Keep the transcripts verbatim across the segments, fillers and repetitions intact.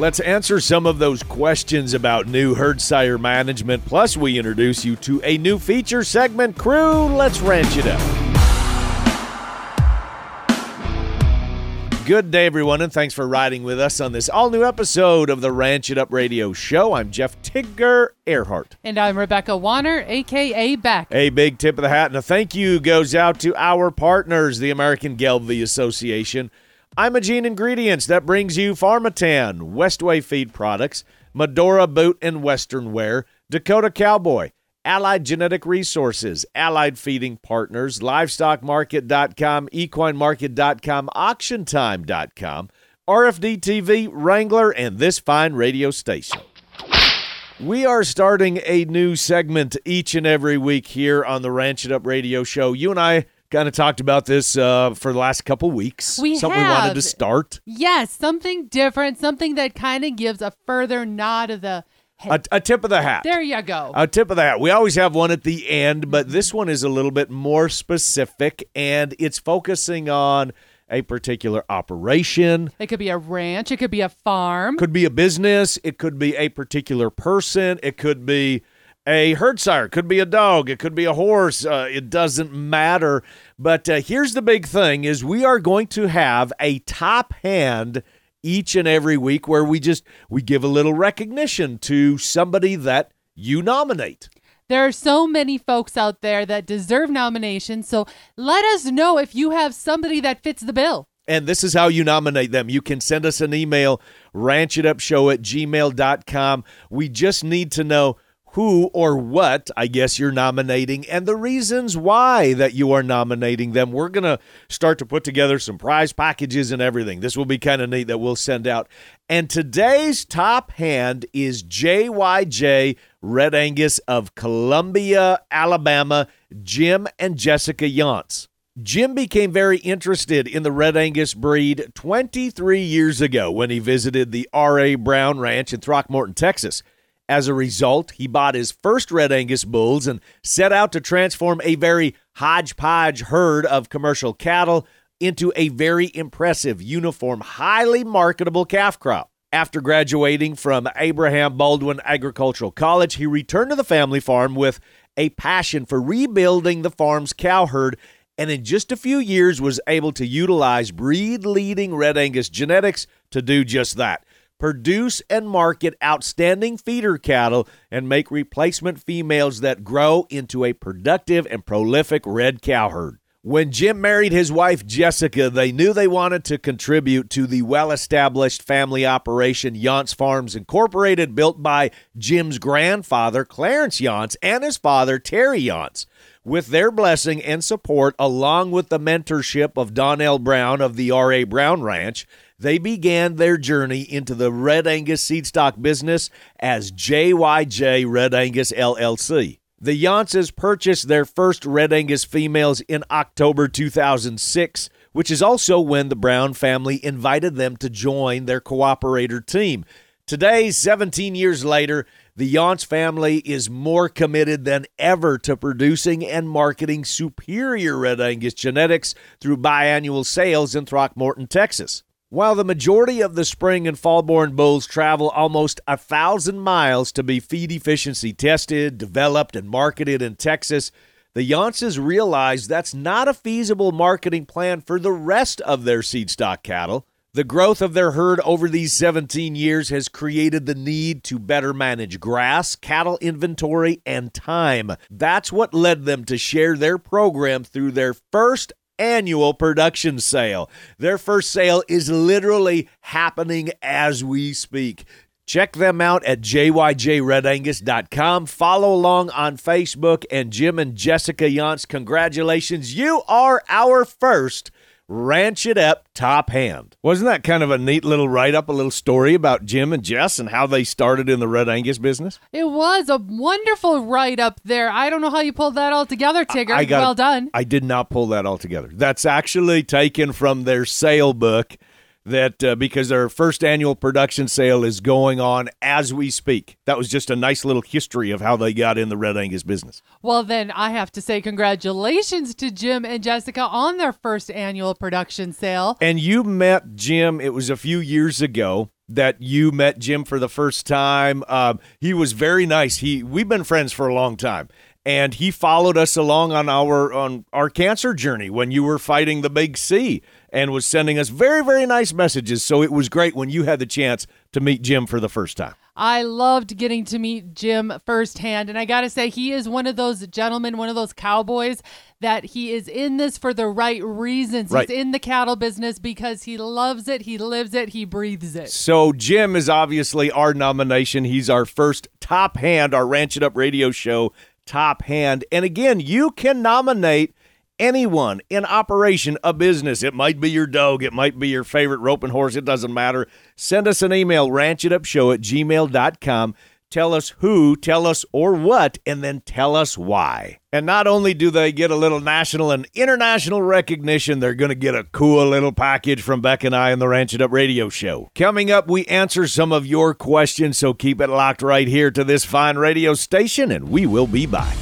Let's answer some of those questions about new herd sire management. Plus, we introduce you to a new feature segment. Crew, let's ranch it up. Good day, everyone, and thanks for riding with us on this all-new episode of the Ranch It Up Radio Show. I'm Jeff Tigger Earhart. And I'm Rebecca Wanner, a k a. Beck. A big tip of the hat and a thank you goes out to our partners, the American Gelbvieh Association, Imogene Ingredients, that brings you PharmaTan, Westway Feed Products, Medora Boot and Western Wear, Dakota Cowboy, Allied Genetic Resources, Allied Feeding Partners, Livestock Market dot com, Equine Market dot com, Auction Time dot com, R F D T V, Wrangler, and this fine radio station. We are starting a new segment each and every week here on the Ranch It Up Radio Show. You and I kind of talked about this uh, for the last couple weeks. We something have. we wanted to start. Yes, something different, something that kind of gives a further nod of the... A, a tip of the hat. There you go. A tip of the hat. We always have one at the end, but this one is a little bit more specific, and it's focusing on a particular operation. It could be a ranch. It could be a farm. Could be a business. It could be a particular person. It could be a herd sire. It could be a dog. It could be a horse. Uh, it doesn't matter. But uh, here's the big thing is we are going to have a top hand each and every week where we just, we give a little recognition to somebody that you nominate. There are so many folks out there that deserve nominations, so let us know if you have somebody that fits the bill. And this is how you nominate them. You can send us an email, ranch it up show at gmail dot com. We just need to know who or what, I guess, you're nominating and the reasons why that you are nominating them. We're going to start to put together some prize packages and everything. This will be kind of neat that we'll send out. And today's top hand is J Y J Red Angus of Columbia, Alabama, Jim and Jessica Yance. Jim became very interested in the Red Angus breed twenty-three years ago when he visited the R A. Brown Ranch in Throckmorton, Texas. As a result, he bought his first Red Angus bulls and set out to transform a very hodgepodge herd of commercial cattle into a very impressive, uniform, highly marketable calf crop. After graduating from Abraham Baldwin Agricultural College, he returned to the family farm with a passion for rebuilding the farm's cow herd, and in just a few years was able to utilize breed-leading Red Angus genetics to do just that. Produce and market outstanding feeder cattle, and make replacement females that grow into a productive and prolific red cow herd. When Jim married his wife, Jessica, they knew they wanted to contribute to the well-established family operation Yance Farms Incorporated, built by Jim's grandfather, Clarence Yance, and his father, Terry Yance. With their blessing and support, along with the mentorship of Donnell Brown of the R A. Brown Ranch, they began their journey into the Red Angus seed stock business as J Y J Red Angus L L C. The Yances purchased their first Red Angus females in October two thousand six, which is also when the Brown family invited them to join their cooperator team. Today, seventeen years later, the Yance family is more committed than ever to producing and marketing superior Red Angus genetics through biannual sales in Throckmorton, Texas. While the majority of the spring and fall-born bulls travel almost a thousand miles to be feed efficiency tested, developed, and marketed in Texas, the Yances realize that's not a feasible marketing plan for the rest of their seed stock cattle. The growth of their herd over these seventeen years has created the need to better manage grass, cattle inventory, and time. That's what led them to share their program through their first annual production sale. Their first sale is literally happening as we speak. Check them out at J Y J Red Angus dot com. Follow along on Facebook. And Jim and Jessica Yance, congratulations. You are our first Ranch It Up top hand. Wasn't that kind of a neat little write-up, a little story about Jim and Jess and how they started in the Red Angus business? It was a wonderful write-up there. I don't know how you pulled that all together, Tigger. I, I got, well done. I did not pull that all together. That's actually taken from their sale book that uh, because their first annual production sale is going on as we speak. That was just a nice little history of how they got in the Red Angus business. Well, then I have to say congratulations to Jim and Jessica on their first annual production sale. And you met Jim, it was a few years ago. that you met Jim for the first time. Um, he was very nice. He we've been friends for a long time, and he followed us along on our on our cancer journey when you were fighting the big C, and was sending us very, very nice messages. So it was great when you had the chance to meet Jim for the first time. I loved getting to meet Jim firsthand. And I got to say, he is one of those gentlemen, one of those cowboys that he is in this for the right reasons. Right. He's in the cattle business because he loves it. He lives it. He breathes it. So Jim is obviously our nomination. He's our first top hand, our Ranch It Up radio show top hand. And again, you can nominate anyone in operation, a business. It might be your dog. It might be your favorite roping horse. It doesn't matter. Send us an email, ranch it up show at gmail dot com. Tell us who, tell us or what, and then tell us why. And not only do they get a little national and international recognition, they're going to get a cool little package from Beck and I on the Ranch It Up Radio Show. Coming up, we answer some of your questions, so keep it locked right here to this fine radio station, and we will be back.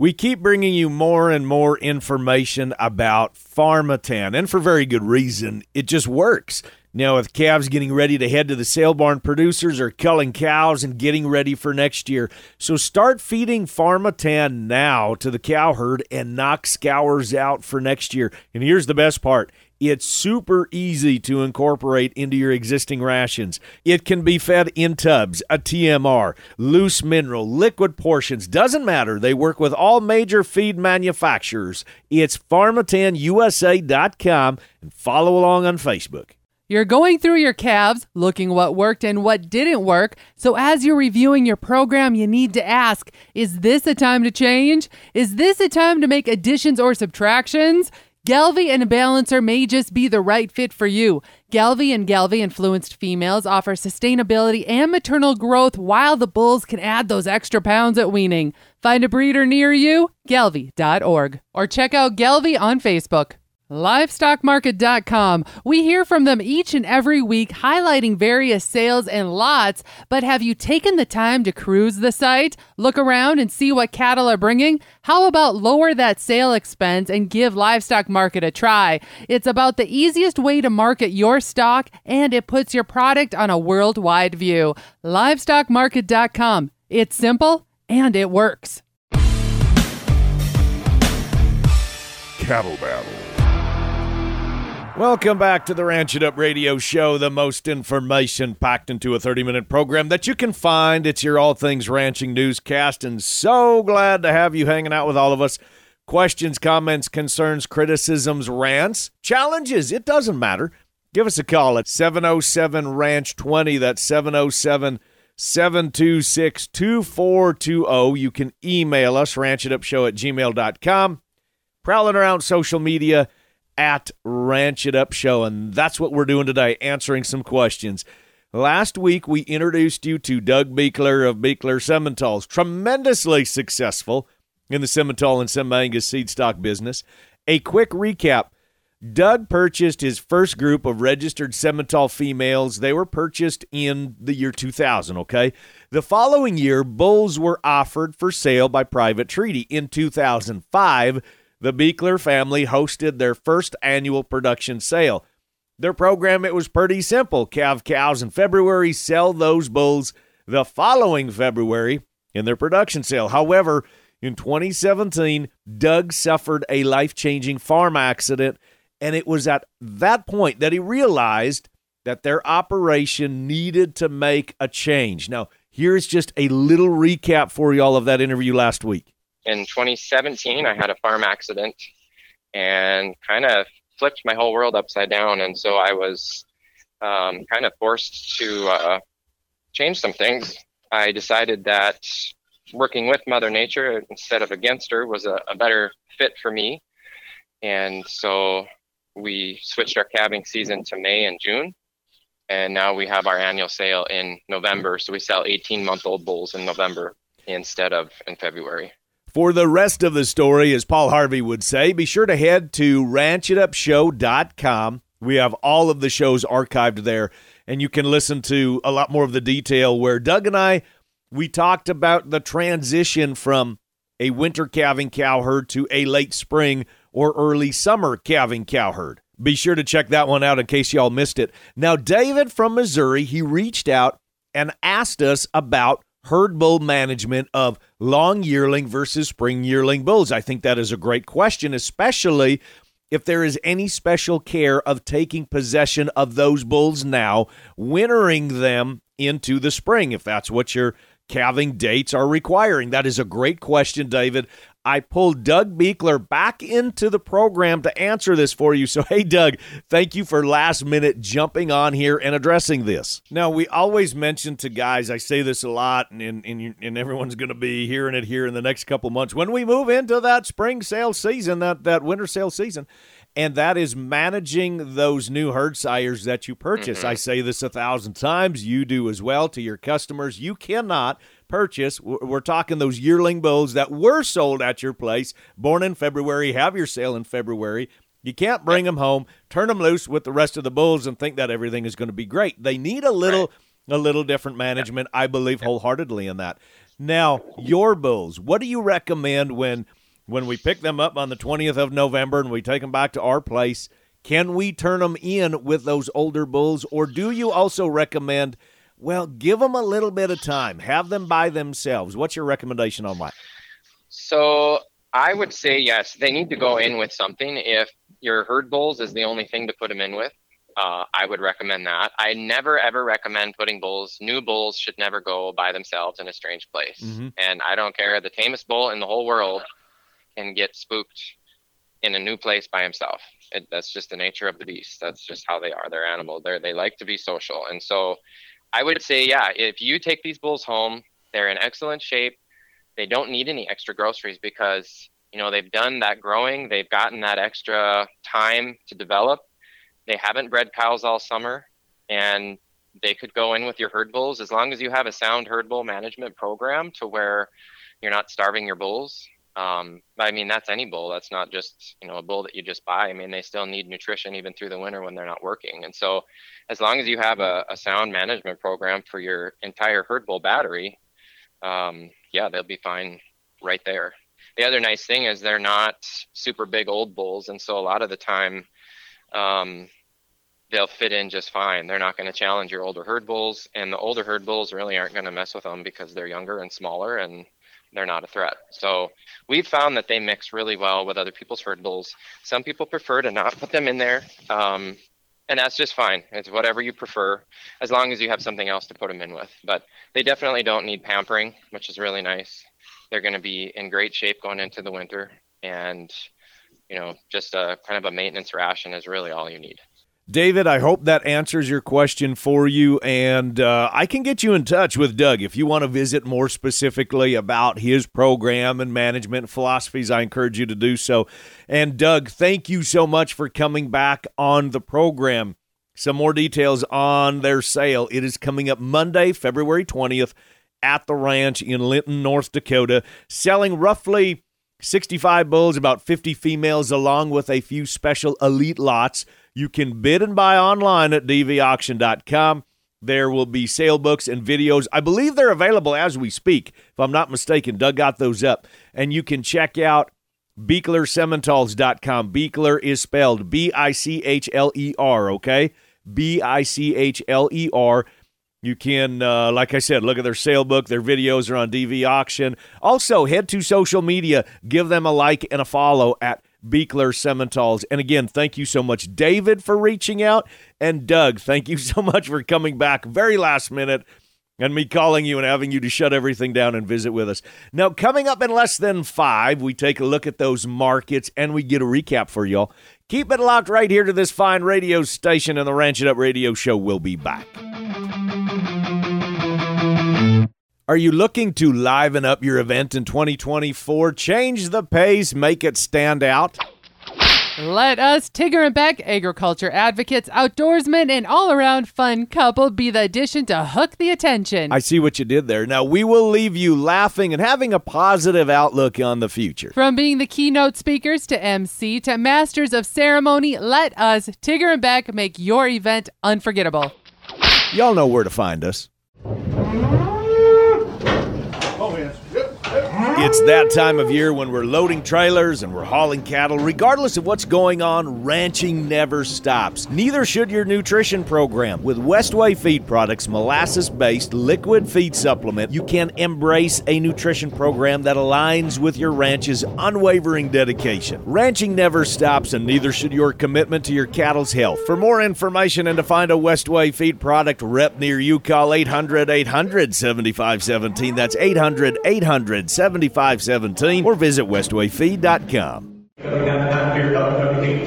We keep bringing you more and more information about PharmaTan, and for very good reason. It just works. Now, with calves getting ready to head to the sale barn, producers are culling cows and getting ready for next year. So start feeding PharmaTan now to the cow herd and knock scours out for next year. And here's the best part. It's super easy to incorporate into your existing rations. It can be fed in tubs, a T M R, loose mineral, liquid portions. Doesn't matter. They work with all major feed manufacturers. It's Pharmatan U S A dot com, and follow along on Facebook. You're going through your calves, looking what worked and what didn't work. So as you're reviewing your program, you need to ask, is this a time to change? Is this a time to make additions or subtractions? Gelbvieh and a balancer may just be the right fit for you. Gelbvieh and Gelbvieh-influenced females offer sustainability and maternal growth while the bulls can add those extra pounds at weaning. Find a breeder near you, gelbvieh dot org, or check out Gelbvieh on Facebook. livestock market dot com. We hear from them each and every week highlighting various sales and lots, but have you taken the time to cruise the site, look around and see what cattle are bringing? How about lower that sale expense and give Livestock Market a try? It's about the easiest way to market your stock, and it puts your product on a worldwide view. livestock market dot com. It's simple and it works. Cattle Battle. Welcome back to the Ranch It Up Radio Show, the most information packed into a thirty-minute program that you can find. It's your All Things Ranching newscast, and so glad to have you hanging out with all of us. Questions, comments, concerns, criticisms, rants, challenges, it doesn't matter. Give us a call at seven oh seven ranch twenty. That's seven oh seven, seven two six, two four two zero. You can email us, ranch it up show at gmail dot com. Prowling around social media, at Ranch It Up Show, and that's what we're doing today, answering some questions. Last week, we introduced you to Doug Bichler of Bichler Simmentals, tremendously successful in the Simmental and Sim Angus seed stock business. A quick recap. Doug purchased his first group of registered Simmental females. They were purchased in the year two thousand, okay? The following year, bulls were offered for sale by private treaty. In two thousand five, the Bichler family hosted their first annual production sale. Their program, it was pretty simple. Calve cows in February, sell those bulls the following February in their production sale. However, in twenty seventeen, Doug suffered a life-changing farm accident, and it was at that point that he realized that their operation needed to make a change. Now, here's just a little recap for you all of that interview last week. In twenty seventeen, I had a farm accident and kind of flipped my whole world upside down. And so I was um, kind of forced to uh, change some things. I decided that working with Mother Nature instead of against her was a, a better fit for me. And so we switched our calving season to May and June. And now we have our annual sale in November. So we sell eighteen-month-old bulls in November instead of in February. For the rest of the story, as Paul Harvey would say, be sure to head to ranch it up show dot com. We have all of the shows archived there, and you can listen to a lot more of the detail where Doug and I, we talked about the transition from a winter calving cow herd to a late spring or early summer calving cow herd. Be sure to check that one out in case y'all missed it. Now, David from Missouri, he reached out and asked us about herd bull management of long yearling versus spring yearling bulls. I think that is a great question, especially if there is any special care of taking possession of those bulls now, wintering them into the spring, if that's what your calving dates are requiring. That is a great question, David. I pulled Doug Bichler back into the program to answer this for you. So, hey, Doug, thank you for last minute jumping on here and addressing this. Now, we always mention to guys, I say this a lot, and and, and everyone's going to be hearing it here in the next couple months, when we move into that spring sale season, that, that winter sale season, and that is managing those new herd sires that you purchase. Mm-hmm. I say this a thousand times. You do as well to your customers. You cannot purchase, we're talking those yearling bulls that were sold at your place, born in February, have your sale in February. You can't bring them home, turn them loose with the rest of the bulls and think that everything is going to be great. They need a little right. a little different management, I believe wholeheartedly in that. Now, your bulls, what do you recommend when when we pick them up on the twentieth of November and we take them back to our place? Can we turn them in with those older bulls, or do you also recommend, well, give them a little bit of time, have them by themselves? What's your recommendation on that? So I would say, yes, they need to go in with something. If your herd bulls is the only thing to put them in with, uh, I would recommend that. I never, ever recommend putting bulls. New bulls should never go by themselves in a strange place. Mm-hmm. And I don't care. The tamest bull in the whole world can get spooked in a new place by himself. It, that's just the nature of the beast. That's just how they are. They're animal. They're, they like to be social. And so I would say, yeah, if you take these bulls home, they're in excellent shape. They don't need any extra groceries because, you know, they've done that growing. They've gotten that extra time to develop. They haven't bred cows all summer, and they could go in with your herd bulls as long as you have a sound herd bull management program to where you're not starving your bulls. Um, I mean, that's any bull. That's not just, you know, a bull that you just buy. I mean, they still need nutrition even through the winter when they're not working. And so as long as you have a, a sound management program for your entire herd bull battery, um, yeah, they'll be fine right there. The other nice thing is they're not super big old bulls. And so a lot of the time, um, they'll fit in just fine. They're not going to challenge your older herd bulls, and the older herd bulls really aren't going to mess with them because they're younger and smaller and they're not a threat. So we've found that they mix really well with other people's herd bulls. Some people prefer to not put them in there, um, and that's just fine. It's whatever you prefer, as long as you have something else to put them in with. But they definitely don't need pampering, which is really nice. They're going to be in great shape going into the winter, and you know, just a kind of a maintenance ration is really all you need. David, I hope that answers your question for you, and uh, I can get you in touch with Doug. If you want to visit more specifically about his program and management philosophies, I encourage you to do so. And Doug, thank you so much for coming back on the program. Some more details on their sale. It is coming up Monday, February twentieth at the ranch in Linton, North Dakota, selling roughly sixty-five bulls, about fifty females, along with a few special elite lots. You can bid and buy online at d v auction dot com. There will be sale books and videos. I believe they're available as we speak, if I'm not mistaken. Doug got those up. And you can check out Bichler Simmentals dot com. Bichler is spelled B I C H L E R, okay? B I C H L E R. You can, uh, like I said, look at their sale book. Their videos are on D V Auction. Also, head to social media. Give them a like and a follow at Bichler Simmentals. And again, thank you so much, David, for reaching out. And Doug, thank you so much for coming back very last minute and me calling you and having you to shut everything down and visit with us. Now, coming up in less than five, we take a look at those markets and we get a recap for y'all. Keep it locked right here to this fine radio station and the Ranch It Up Radio Show. We'll be back. Are you looking to liven up your event in twenty twenty-four? Change the pace, make it stand out. Let us, Tigger and Beck, agriculture advocates, outdoorsmen, and all-around fun couple, be the addition to hook the attention. I see what you did there. Now, we will leave you laughing and having a positive outlook on the future. From being the keynote speakers to M C to masters of ceremony, let us, Tigger and Beck, make your event unforgettable. Y'all know where to find us. Oh, yes. Yep. Yep. It's that time of year when we're loading trailers and we're hauling cattle. Regardless of what's going on, ranching never stops. Neither should your nutrition program. With Westway Feed Products' molasses-based liquid feed supplement, you can embrace a nutrition program that aligns with your ranch's unwavering dedication. Ranching never stops, and neither should your commitment to your cattle's health. For more information and to find a Westway Feed Product rep near you, call eight hundred, eight hundred, seventy-five seventeen. That's eight hundred, eight hundred, seventy-five seventeen or visit westway feed dot com.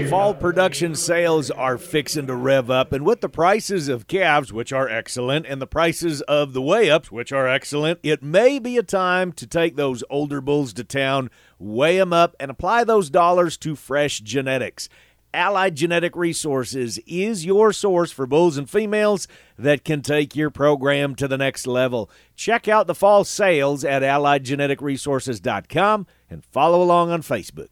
Fall production sales are fixing to rev up, and with the prices of calves, which are excellent, and the prices of the weigh-ups, which are excellent, it may be a time to take those older bulls to town, weigh them up, and apply those dollars to fresh genetics. Allied Genetic Resources is your source for bulls and females that can take your program to the next level. Check out the fall sales at allied genetic resources dot com and follow along on Facebook.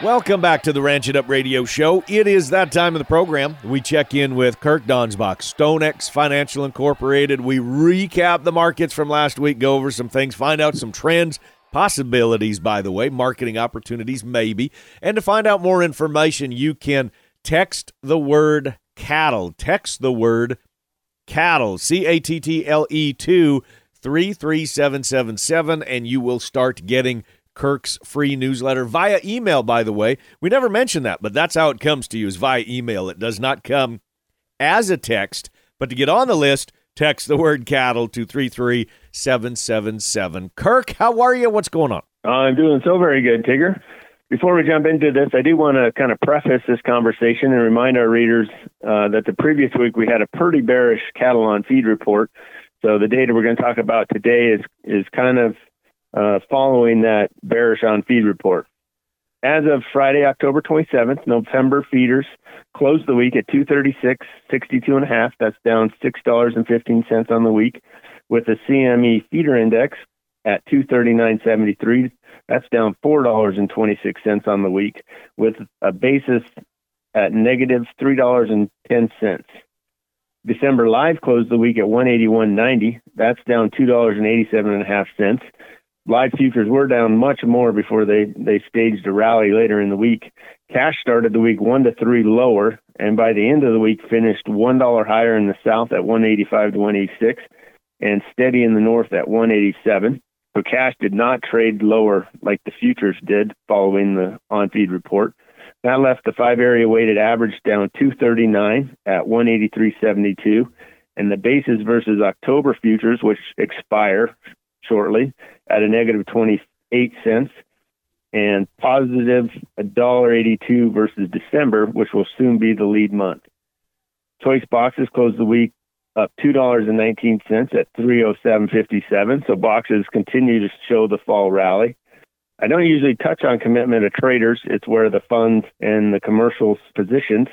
Welcome back to the Ranch It Up Radio Show. It is that time of the program. We check in with Kirk Donsbach, StoneX Financial Incorporated. We recap the markets from last week, go over some things, find out some trends, possibilities, by the way, marketing opportunities, maybe. And to find out more information, you can text the word cattle. Text the word cattle, C A T T L E, to three three seven seven seven, and you will start getting Kirk's free newsletter via email, by the way. We never mentioned that, but that's how it comes to you, is via email. It does not come as a text, but to get on the list, text the word cattle to three three seven seven seven. Kirk, how are you? What's going on? I'm doing so very good, Tigger. Before we jump into this, I do want to kind of preface this conversation and remind our readers uh, that the previous week we had a pretty bearish cattle on feed report. So the data we're going to talk about today is is kind of Uh, following that bearish on feed report. As of Friday, October twenty-seventh, November feeders closed the week at two thirty-six, sixty-two and a half. That's down six dollars and fifteen cents on the week, with the C M E feeder index at two thirty-nine seventy-three. That's down four dollars and twenty-six cents on the week, with a basis at negative three dollars and ten cents. December live closed the week at one eighty-one ninety. That's down two dollars and eighty-seven and a half cents. Live futures were down much more before they, they staged a rally later in the week. Cash started the week one to three lower, and by the end of the week finished one dollar higher in the south at one eighty-five to one eighty-six, and steady in the north at one eighty-seven. So cash did not trade lower like the futures did following the on-feed report. That left the five-area weighted average down two thirty-nine at one eighty-three seventy-two, and the basis versus October futures, which expire shortly, at a negative twenty-eight cents, and positive one dollar and eighty-two cents versus December, which will soon be the lead month. Choice boxes closed the week up two dollars and nineteen cents at three oh seven fifty-seven, so boxes continue to show the fall rally. I don't usually touch on commitment of traders. It's where the funds and the commercials positioned.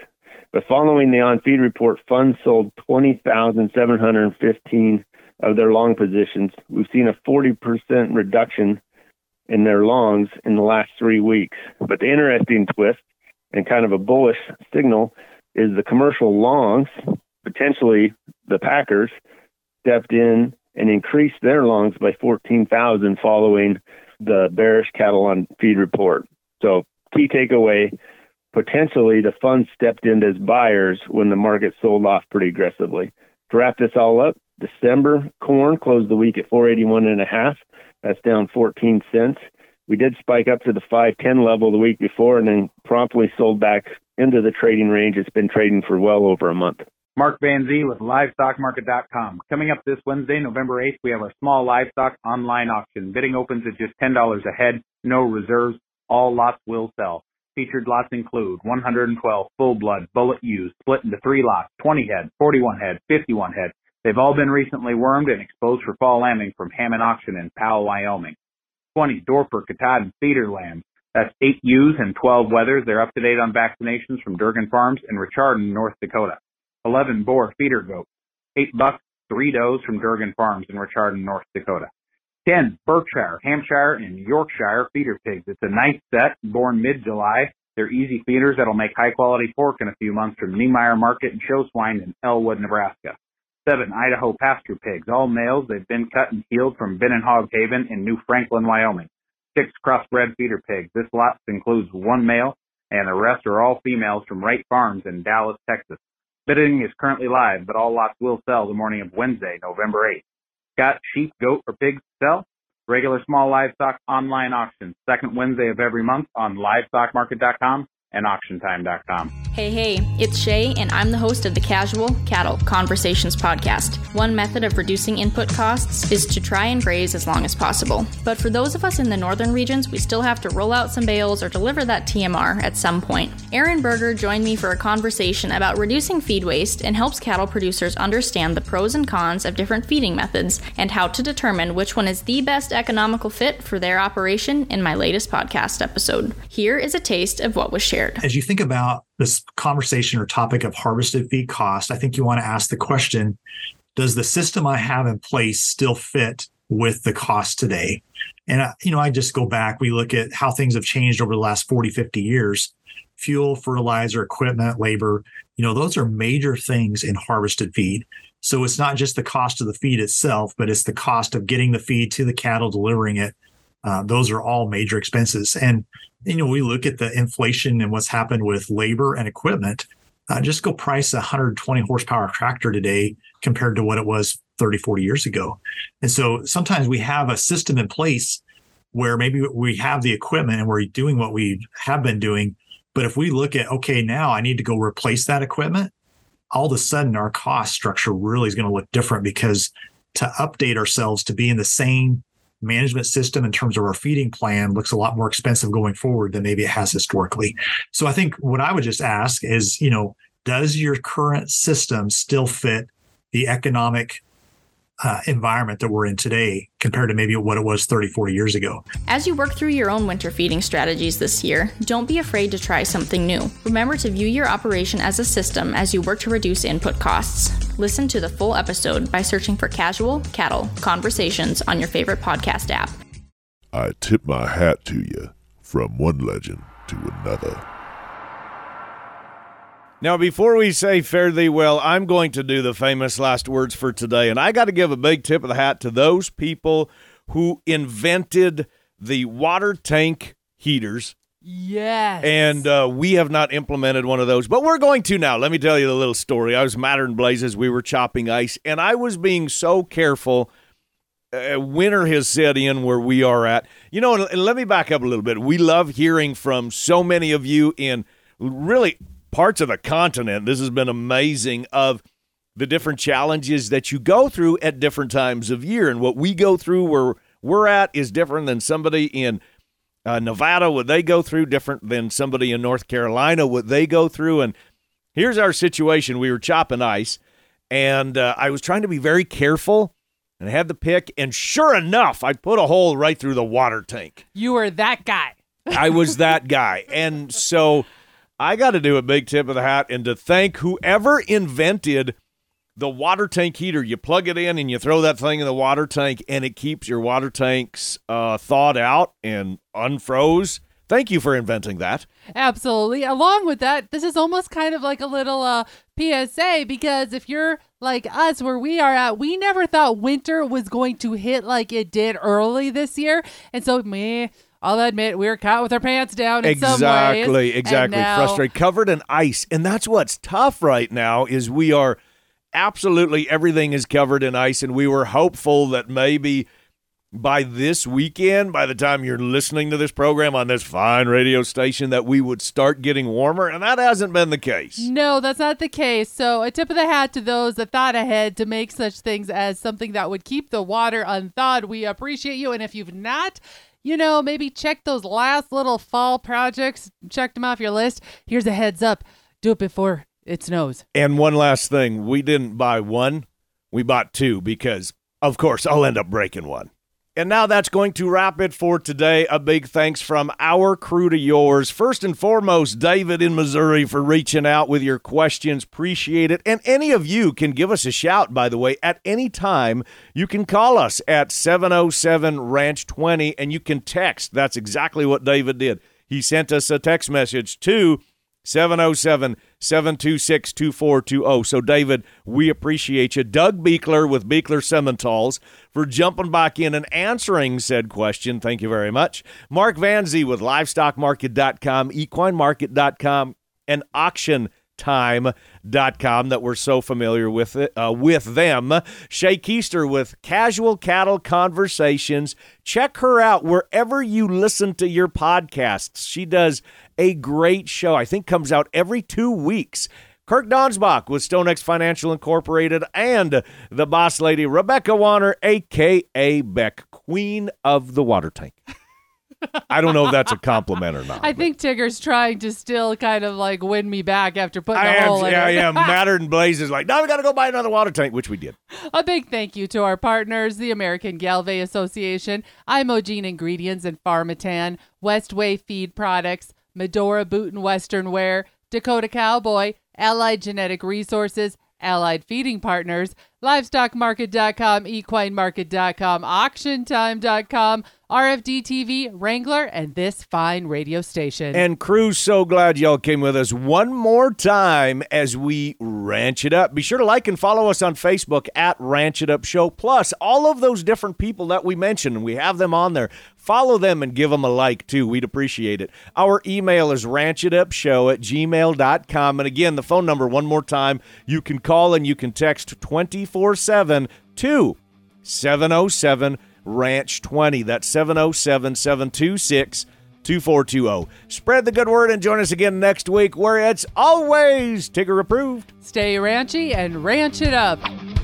But following the on-feed report, funds sold twenty thousand seven hundred fifteen of their long positions. We've seen a forty percent reduction in their longs in the last three weeks. But the interesting twist and kind of a bullish signal is the commercial longs, potentially the packers, stepped in and increased their longs by fourteen thousand following the bearish cattle on feed report. So key takeaway, potentially the funds stepped in as buyers when the market sold off pretty aggressively. To wrap this all up, December corn closed the week at four eighty-one and a half. That's down fourteen cents. We did spike up to the five ten level the week before and then promptly sold back into the trading range. It's been trading for well over a month. Mark Van Zee with livestock market dot com. Coming up this Wednesday, November eighth, we have our small livestock online auction. Bidding opens at just ten dollars a head, no reserves. All lots will sell. Featured lots include one hundred twelve full blood bullet ewes split into three lots, twenty head, forty-one head, fifty-one head. They've all been recently wormed and exposed for fall lambing from Hammond Auction in Powell, Wyoming. twenty Dorper, Katahdin feeder lambs. That's eight ewes and twelve wethers. They're up to date on vaccinations from Durgan Farms in Richardon, North Dakota. eleven boar feeder goats, eight bucks, three does from Durgan Farms in Richardon, North Dakota. ten Berkshire, Hampshire, and Yorkshire feeder pigs. It's a nice set, born mid-July, They're easy feeders that'll make high-quality pork in a few months from Niemeyer Market and Show Swine in Elwood, Nebraska. Seven Idaho pasture pigs, all males. They've been cut and healed from Bin and Hog Haven in New Franklin, Wyoming. Six crossbred feeder pigs. This lot includes one male, and the rest are all females from Wright Farms in Dallas, Texas. Bidding is currently live, but all lots will sell the morning of Wednesday, November eighth. Got sheep, goat, or pigs to sell? Regular small livestock online auctions, second Wednesday of every month on livestock market dot com and auction time dot com. Hey, hey, it's Shay, and I'm the host of the Casual Cattle Conversations podcast. One method of reducing input costs is to try and graze as long as possible. But for those of us in the northern regions, we still have to roll out some bales or deliver that T M R at some point. Aaron Berger joined me for a conversation about reducing feed waste and helps cattle producers understand the pros and cons of different feeding methods and how to determine which one is the best economical fit for their operation in my latest podcast episode. Here is a taste of what was shared. As you think about this conversation or topic of harvested feed cost, I think you want to ask the question, does the system I have in place still fit with the cost today? And, I, you know, I just go back, we look at how things have changed over the last forty, fifty years, fuel, fertilizer, equipment, labor, you know, those are major things in harvested feed. So it's not just the cost of the feed itself, but it's the cost of getting the feed to the cattle, delivering it. Uh, those are all major expenses. And, you know, we look at the inflation and what's happened with labor and equipment. Uh, just go price a one hundred twenty horsepower tractor today compared to what it was thirty, forty years ago. And so sometimes we have a system in place where maybe we have the equipment and we're doing what we have been doing. But if we look at, okay, now I need to go replace that equipment, all of a sudden our cost structure really is going to look different, because to update ourselves to be in the same management system in terms of our feeding plan looks a lot more expensive going forward than maybe it has historically. So I think what I would just ask is, you know, does your current system still fit the economic Uh, environment that we're in today compared to maybe what it was thirty, forty years ago? As you work through your own winter feeding strategies this year, don't be afraid to try something new. Remember to view your operation as a system as you work to reduce input costs. Listen to the full episode by searching for Casual Cattle Conversations on your favorite podcast app. I tip my hat to you, from one legend to another. Now, before we say fare thee well, I'm going to do the famous last words for today. And I got to give a big tip of the hat to those people who invented the water tank heaters. Yes. And uh, we have not implemented one of those, but we're going to now. Let me tell you the little story. I was madder than blazes. We were chopping ice, and I was being so careful. Uh, winter has set in where we are at. You know, and, and let me back up a little bit. We love hearing from so many of you in really parts of the continent. This has been amazing, of the different challenges that you go through at different times of year. And what we go through where we're at is different than somebody in uh, Nevada, what they go through, different than somebody in North Carolina, what they go through. And here's our situation. We were chopping ice, and uh, I was trying to be very careful, and I had the pick, and sure enough, I put a hole right through the water tank. You were that guy. I was that guy. And so I got to do a big tip of the hat and to thank whoever invented the water tank heater. You plug it in and you throw that thing in the water tank, and it keeps your water tanks uh, thawed out and unfroze. Thank you for inventing that. Absolutely. Along with that, this is almost kind of like a little uh, P S A, because if you're like us where we are at, we never thought winter was going to hit like it did early this year. And so, meh. I'll admit, we were caught with our pants down in exactly, some ways. Exactly, exactly. Frustrated, covered in ice. And that's what's tough right now, is we are absolutely, everything is covered in ice. And we were hopeful that maybe by this weekend, by the time you're listening to this program on this fine radio station, that we would start getting warmer. And that hasn't been the case. No, that's not the case. So a tip of the hat to those that thought ahead to make such things as something that would keep the water unthawed. We appreciate you. And if you've not, you know, maybe check those last little fall projects. Check them off your list. Here's a heads up. Do it before it snows. And one last thing. We didn't buy one. We bought two, because, of course, I'll end up breaking one. And now that's going to wrap it for today. A big thanks from our crew to yours. First and foremost, David in Missouri, for reaching out with your questions. Appreciate it. And any of you can give us a shout, by the way, at any time. You can call us at seven oh seven ranch twenty, and you can text. That's exactly what David did. He sent us a text message to seven oh seven, seven two six, two four two oh. So, David, we appreciate you. Doug Bichler with Bichler Simmentals for jumping back in and answering said question. Thank you very much. Mark Van Zee with livestock market dot com, equine market dot com, and auction time dot com that we're so familiar with it, uh, with them. Shay Keister with Casual Cattle Conversations. Check her out wherever you listen to your podcasts. She does a great show. I think comes out every two weeks. Kirk Donsbach with StoneX Financial Incorporated and the boss lady, Rebecca Wanner, a k a. Beck, Queen of the Water Tank. I don't know if that's a compliment or not. I think Tigger's trying to still kind of like win me back after putting I a am, hole in yeah, it. I am. Matter and Blaze is like, now we got to go buy another water tank, which we did. A big thank you to our partners, the American Gelbvieh Association, Imogene Ingredients and PharmaTan, Westway Feed Products, Medora Boot and Western Wear, Dakota Cowboy, Allied Genetic Resources, Allied Feeding Partners, livestock market dot com, equine market dot com, auction time dot com, R F D T V, Wrangler, and this fine radio station. And crew, so glad y'all came with us one more time as we ranch it up. Be sure to like and follow us on Facebook at Ranch It Up Show. Plus, all of those different people that we mentioned, we have them on there. Follow them and give them a like, too. We'd appreciate it. Our email is ranch it up show at gmail dot com. And again, the phone number one more time. You can call and you can text twenty-four seven to seven oh seven ranch twenty. That's seven oh seven, seven two six, two four two oh. Spread the good word and join us again next week where it's always Tigger approved. Stay ranchy and ranch it up.